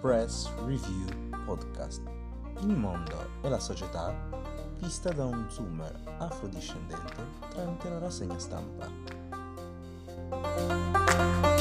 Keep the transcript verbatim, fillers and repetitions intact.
Press Review Podcast. Il mondo e la società vista da un zoomer afrodiscendente tramite la rassegna stampa.